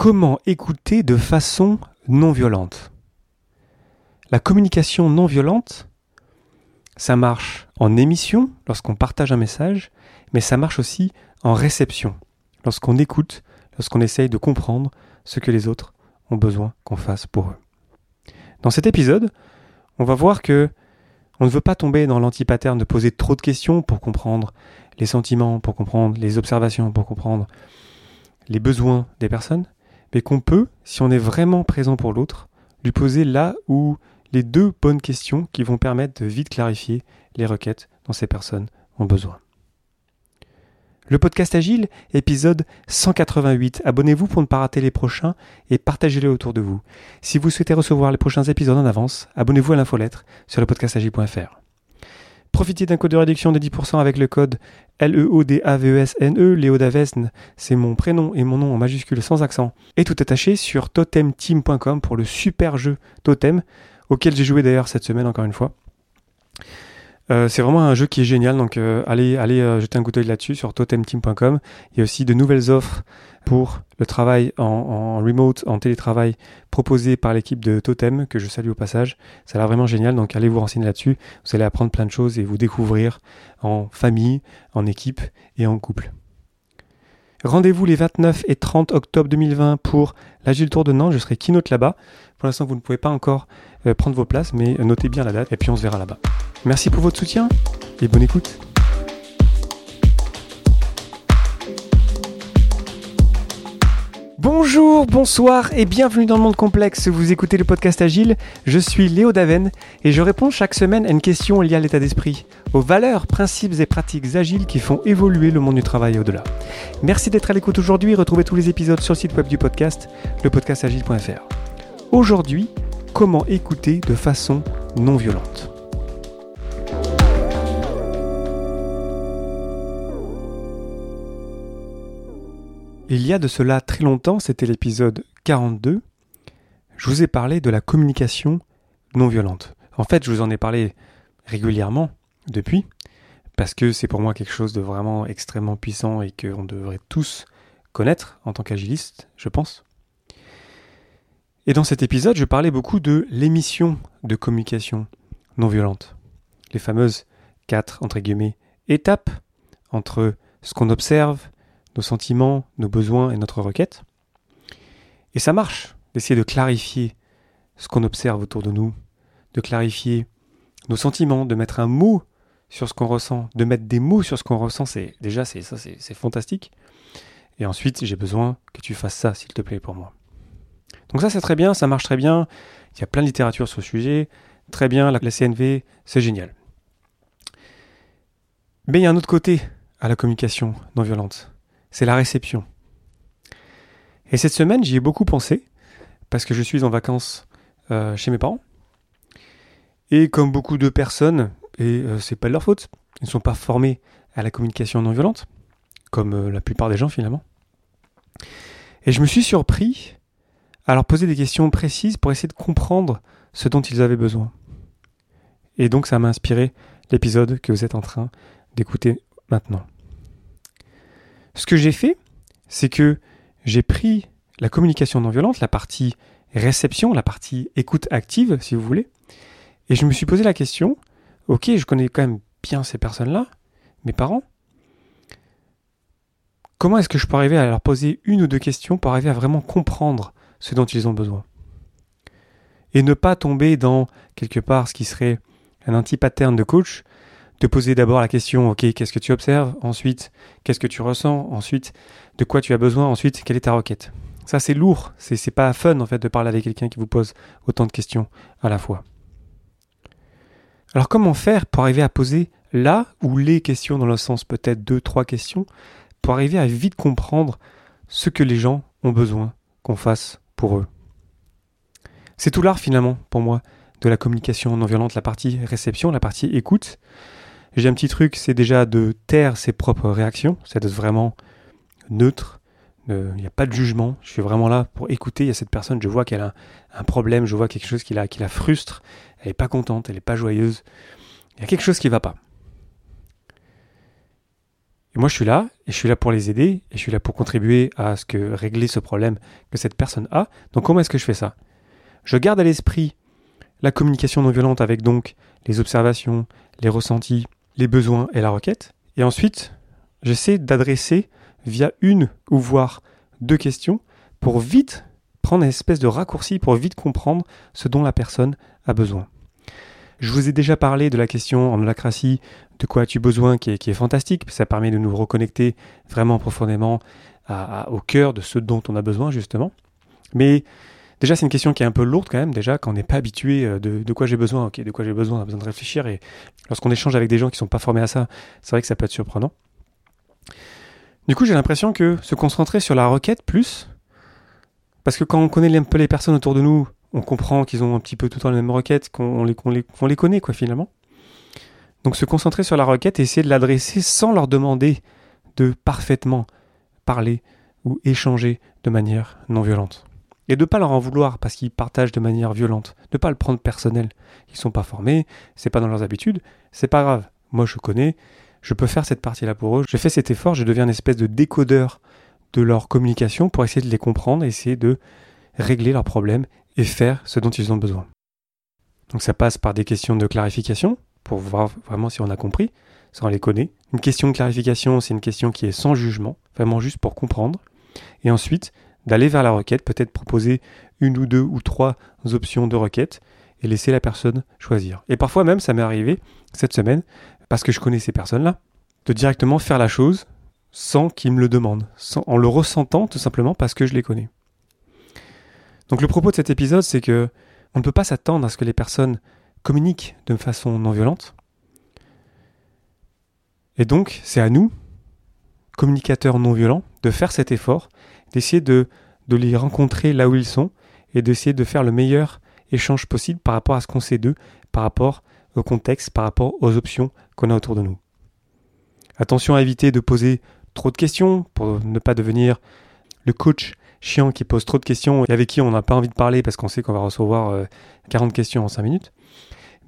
Comment écouter de façon non violente? La communication non violente, ça marche en émission, lorsqu'on partage un message, mais ça marche aussi en réception, lorsqu'on écoute, lorsqu'on essaye de comprendre ce que les autres ont besoin qu'on fasse pour eux. Dans cet épisode, on va voir que on ne veut pas tomber dans l'anti-pattern de poser trop de questions pour comprendre les sentiments, pour comprendre les observations, pour comprendre les besoins des personnes, mais qu'on peut, si on est vraiment présent pour l'autre, lui poser là où les deux bonnes questions qui vont permettre de vite clarifier les requêtes dont ces personnes ont besoin. Le podcast Agile, épisode 188. Abonnez-vous pour ne pas rater les prochains et partagez-les autour de vous. Si vous souhaitez recevoir les prochains épisodes en avance, abonnez-vous à l'infolettre sur lepodcastagile.fr. Profitez d'un code de réduction de 10% avec le code LEODAVESNE, Léo Davesne, c'est mon prénom et mon nom en majuscule sans accent, et tout attaché sur totemteam.com pour le super jeu Totem, auquel j'ai joué d'ailleurs cette semaine encore une fois. C'est vraiment un jeu qui est génial, donc allez jeter un coup d'œil là-dessus sur totemteam.com. Il y a aussi de nouvelles offres pour le travail en remote, en télétravail proposé par l'équipe de Totem, que je salue au passage. Ça a l'air vraiment génial, donc allez vous renseigner là-dessus. Vous allez apprendre plein de choses et vous découvrir en famille, en équipe et en couple. Rendez-vous les 29 et 30 octobre 2020 pour l'Agile Tour de Nantes. Je serai keynote là-bas. Pour l'instant, vous ne pouvez pas encore prendre vos places, mais notez bien la date et puis on se verra là-bas. Merci pour votre soutien et bonne écoute. Bonjour, bonsoir et bienvenue dans le monde complexe. Vous écoutez le podcast Agile, je suis Léo Davesne et je réponds chaque semaine à une question liée à l'état d'esprit, aux valeurs, principes et pratiques agiles qui font évoluer le monde du travail et au-delà. Merci d'être à l'écoute aujourd'hui. Retrouvez tous les épisodes sur le site web du podcast, lepodcastagile.fr. Aujourd'hui, comment écouter de façon non violente? Il y a de cela très longtemps, c'était l'épisode 42, je vous ai parlé de la communication non violente. En fait, je vous en ai parlé régulièrement depuis, parce que c'est pour moi quelque chose de vraiment extrêmement puissant et qu'on devrait tous connaître en tant qu'agiliste, je pense. Et dans cet épisode, je parlais beaucoup de l'émission de communication non violente. Les fameuses 4, entre guillemets, étapes entre ce qu'on observe, nos sentiments, nos besoins et notre requête. Et ça marche, d'essayer de clarifier ce qu'on observe autour de nous, de clarifier nos sentiments, de mettre un mot sur ce qu'on ressent, de mettre des mots sur ce qu'on ressent, c'est fantastique. Et ensuite, j'ai besoin que tu fasses ça, s'il te plaît, pour moi. Donc ça, c'est très bien, ça marche très bien, il y a plein de littérature sur le sujet, très bien, la CNV, c'est génial. Mais il y a un autre côté à la communication non violente. C'est la réception. Et cette semaine, j'y ai beaucoup pensé, parce que je suis en vacances chez mes parents. Et comme beaucoup de personnes, et c'est pas de leur faute, ils ne sont pas formés à la communication non violente, comme la plupart des gens finalement. Et je me suis surpris à leur poser des questions précises pour essayer de comprendre ce dont ils avaient besoin. Et donc ça m'a inspiré l'épisode que vous êtes en train d'écouter maintenant. Ce que j'ai fait, c'est que j'ai pris la communication non violente, la partie réception, la partie écoute active, si vous voulez, et je me suis posé la question, ok, je connais quand même bien ces personnes-là, mes parents, comment est-ce que je peux arriver à leur poser une ou deux questions pour arriver à vraiment comprendre ce dont ils ont besoin? Et ne pas tomber dans, quelque part, ce qui serait un anti-pattern de coach, de poser d'abord la question, ok, qu'est-ce que tu observes? Ensuite, qu'est-ce que tu ressens? Ensuite, de quoi tu as besoin? Ensuite, quelle est ta requête? Ça, c'est lourd. C'est pas fun, en fait, de parler avec quelqu'un qui vous pose autant de questions à la fois. Alors, comment faire pour arriver à poser là ou les questions, dans le sens peut-être 2, 3 questions, pour arriver à vite comprendre ce que les gens ont besoin qu'on fasse pour eux? C'est tout l'art, finalement, pour moi, de la communication non violente, la partie réception, la partie écoute. J'ai un petit truc, c'est déjà de taire ses propres réactions, c'est d'être vraiment neutre, il n'y a pas de jugement, je suis vraiment là pour écouter, il y a cette personne, je vois qu'elle a un problème, je vois quelque chose qui la frustre, elle n'est pas contente, elle n'est pas joyeuse, il y a quelque chose qui ne va pas. Et moi, je suis là pour les aider, et je suis là pour contribuer à ce que régler ce problème que cette personne a. Donc, comment est-ce que je fais ça? Je garde à l'esprit la communication non violente avec donc les observations, les ressentis, les besoins et la requête. Et ensuite, j'essaie d'adresser via une ou voire deux questions pour vite prendre une espèce de raccourci, pour vite comprendre ce dont la personne a besoin. Je vous ai déjà parlé de la question en holacratie, de quoi as-tu besoin, qui est fantastique. Ça permet de nous reconnecter vraiment profondément au cœur de ce dont on a besoin, justement. Mais déjà, c'est une question qui est un peu lourde quand même, déjà, quand on n'est pas habitué de quoi j'ai besoin. Ok, de quoi j'ai besoin, on a besoin de réfléchir. Et lorsqu'on échange avec des gens qui ne sont pas formés à ça, c'est vrai que ça peut être surprenant. Du coup, j'ai l'impression que se concentrer sur la requête plus, parce que quand on connaît un peu les personnes autour de nous, on comprend qu'ils ont un petit peu tout le temps les mêmes requêtes, qu'on les connaît, quoi, finalement. Donc, se concentrer sur la requête et essayer de l'adresser sans leur demander de parfaitement parler ou échanger de manière non violente. Et de ne pas leur en vouloir parce qu'ils partagent de manière violente. De ne pas le prendre personnel. Ils ne sont pas formés, c'est pas dans leurs habitudes, c'est pas grave. Moi, je connais, je peux faire cette partie-là pour eux. J'ai fait cet effort, je deviens une espèce de décodeur de leur communication pour essayer de les comprendre, essayer de régler leurs problèmes et faire ce dont ils ont besoin. Donc ça passe par des questions de clarification, pour voir vraiment si on a compris, si on les connaît. Une question de clarification, c'est une question qui est sans jugement, vraiment juste pour comprendre. Et ensuite, d'aller vers la requête, peut-être proposer une ou deux ou trois options de requête, et laisser la personne choisir. Et parfois même, ça m'est arrivé, cette semaine, parce que je connais ces personnes-là, de directement faire la chose sans qu'ils me le demandent, en le ressentant tout simplement parce que je les connais. Donc le propos de cet épisode, c'est que on ne peut pas s'attendre à ce que les personnes communiquent de façon non violente. Et donc, c'est à nous, communicateurs non violents, de faire cet effort, d'essayer de les rencontrer là où ils sont et d'essayer de faire le meilleur échange possible par rapport à ce qu'on sait d'eux, par rapport au contexte, par rapport aux options qu'on a autour de nous. Attention à éviter de poser trop de questions pour ne pas devenir le coach chiant qui pose trop de questions et avec qui on n'a pas envie de parler parce qu'on sait qu'on va recevoir 40 questions en 5 minutes.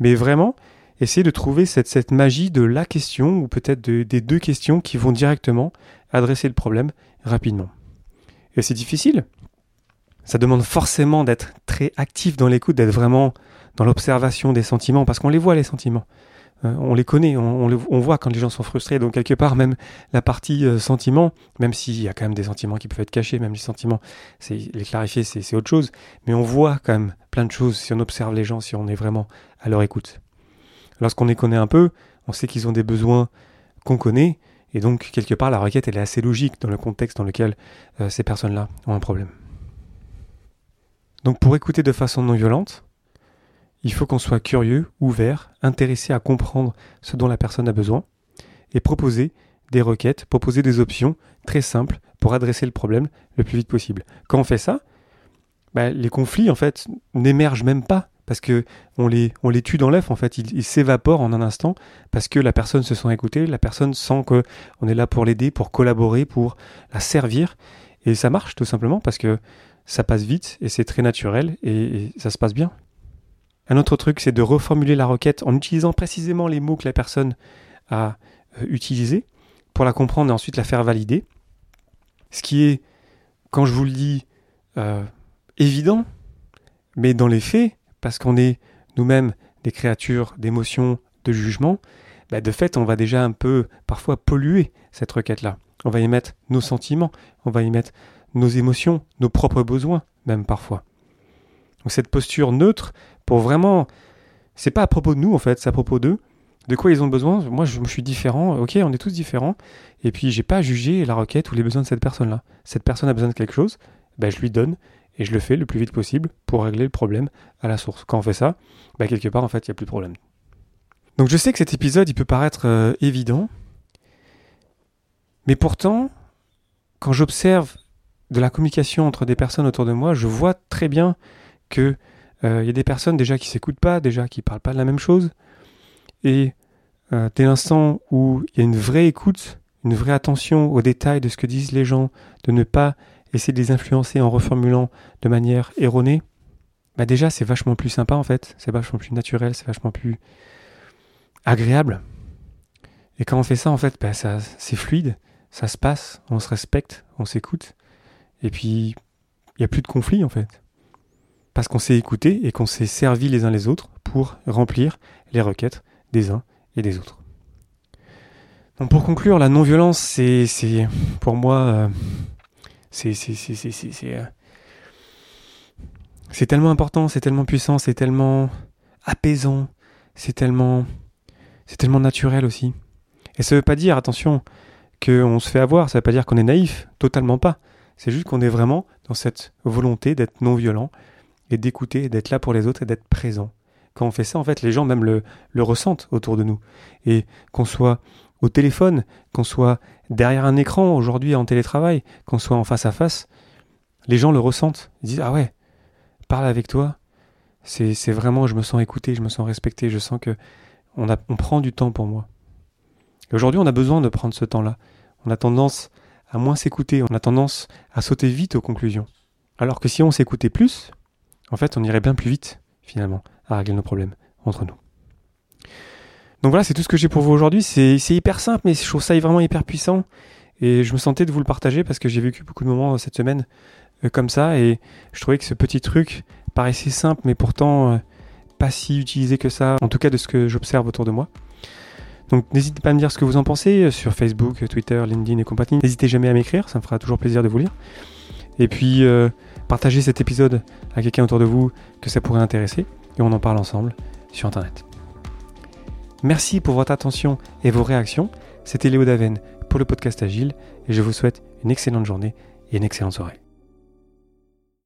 Mais vraiment, essayez de trouver cette magie de la question ou peut-être des deux questions qui vont directement adresser le problème rapidement. Et c'est difficile. Ça demande forcément d'être très actif dans l'écoute, d'être vraiment dans l'observation des sentiments parce qu'on les voit les sentiments. On les connaît, on voit quand les gens sont frustrés, donc quelque part même la partie sentiments, même s'il y a quand même des sentiments qui peuvent être cachés, même les sentiments, les clarifier c'est autre chose, mais on voit quand même plein de choses si on observe les gens, si on est vraiment à leur écoute. Lorsqu'on les connaît un peu, on sait qu'ils ont des besoins qu'on connaît, et donc quelque part la requête elle est assez logique dans le contexte dans lequel ces personnes-là ont un problème. Donc pour écouter de façon non violente, il faut qu'on soit curieux, ouvert, intéressé à comprendre ce dont la personne a besoin et proposer des requêtes, proposer des options très simples pour adresser le problème le plus vite possible. Quand on fait ça, les conflits en fait n'émergent même pas parce que on les tue dans l'œuf en fait, ils s'évaporent en un instant parce que la personne se sent écoutée, la personne sent que on est là pour l'aider, pour collaborer, pour la servir et ça marche tout simplement parce que ça passe vite et c'est très naturel et ça se passe bien. Un autre truc, c'est de reformuler la requête en utilisant précisément les mots que la personne a utilisés pour la comprendre et ensuite la faire valider. Ce qui est, quand je vous le dis, évident, mais dans les faits, parce qu'on est nous-mêmes des créatures d'émotions, de jugement, de fait, on va déjà un peu parfois polluer cette requête-là. On va y mettre nos sentiments, on va y mettre nos émotions, nos propres besoins, même parfois. Donc cette posture neutre, pour vraiment, c'est pas à propos de nous en fait, c'est à propos d'eux, de quoi ils ont besoin, moi je suis différent, ok on est tous différents, et puis j'ai pas à juger la requête ou les besoins de cette personne-là. Cette personne a besoin de quelque chose, je lui donne, et je le fais le plus vite possible pour régler le problème à la source. Quand on fait ça, quelque part en fait il n'y a plus de problème. Donc je sais que cet épisode il peut paraître évident, mais pourtant, quand j'observe de la communication entre des personnes autour de moi, je vois très bien qu'il y a des personnes déjà qui ne s'écoutent pas, déjà qui ne parlent pas de la même chose. Et dès l'instant où il y a une vraie écoute, une vraie attention aux détails de ce que disent les gens, de ne pas essayer de les influencer en reformulant de manière erronée, déjà c'est vachement plus sympa en fait, c'est vachement plus naturel, c'est vachement plus agréable. Et quand on fait ça, en fait, bah, ça, c'est fluide, ça se passe, on se respecte, on s'écoute. Et puis, il n'y a plus de conflit, en fait. Parce qu'on s'est écouté et qu'on s'est servi les uns les autres pour remplir les requêtes des uns et des autres. Donc pour conclure, la non-violence, c'est pour moi, c'est tellement important, c'est tellement puissant, c'est tellement apaisant, c'est tellement naturel aussi. Et ça veut pas dire, attention, qu'on se fait avoir, ça veut pas dire qu'on est naïf, totalement pas. C'est juste qu'on est vraiment dans cette volonté d'être non-violent et d'écouter, et d'être là pour les autres et d'être présent. Quand on fait ça, en fait, les gens même le ressentent autour de nous. Et qu'on soit au téléphone, qu'on soit derrière un écran aujourd'hui en télétravail, qu'on soit en face à face, les gens le ressentent. Ils disent « Ah ouais, parle avec toi, c'est vraiment, je me sens écouté, je me sens respecté, je sens qu'on prend du temps pour moi. » Et aujourd'hui, on a besoin de prendre ce temps-là. On a tendance à moins s'écouter, on a tendance à sauter vite aux conclusions. Alors que si on s'écoutait plus, en fait, on irait bien plus vite, finalement, à régler nos problèmes entre nous. Donc voilà, c'est tout ce que j'ai pour vous aujourd'hui. C'est hyper simple, mais je trouve ça vraiment hyper puissant. Et je me sentais de vous le partager parce que j'ai vécu beaucoup de moments cette semaine comme ça. Et je trouvais que ce petit truc paraissait simple, mais pourtant pas si utilisé que ça, en tout cas de ce que j'observe autour de moi. Donc n'hésitez pas à me dire ce que vous en pensez sur Facebook, Twitter, LinkedIn et compagnie. N'hésitez jamais à m'écrire, ça me fera toujours plaisir de vous lire. Et puis partagez cet épisode à quelqu'un autour de vous que ça pourrait intéresser. Et on en parle ensemble sur Internet. Merci pour votre attention et vos réactions. C'était Léo Davesne pour le podcast Agile et je vous souhaite une excellente journée et une excellente soirée.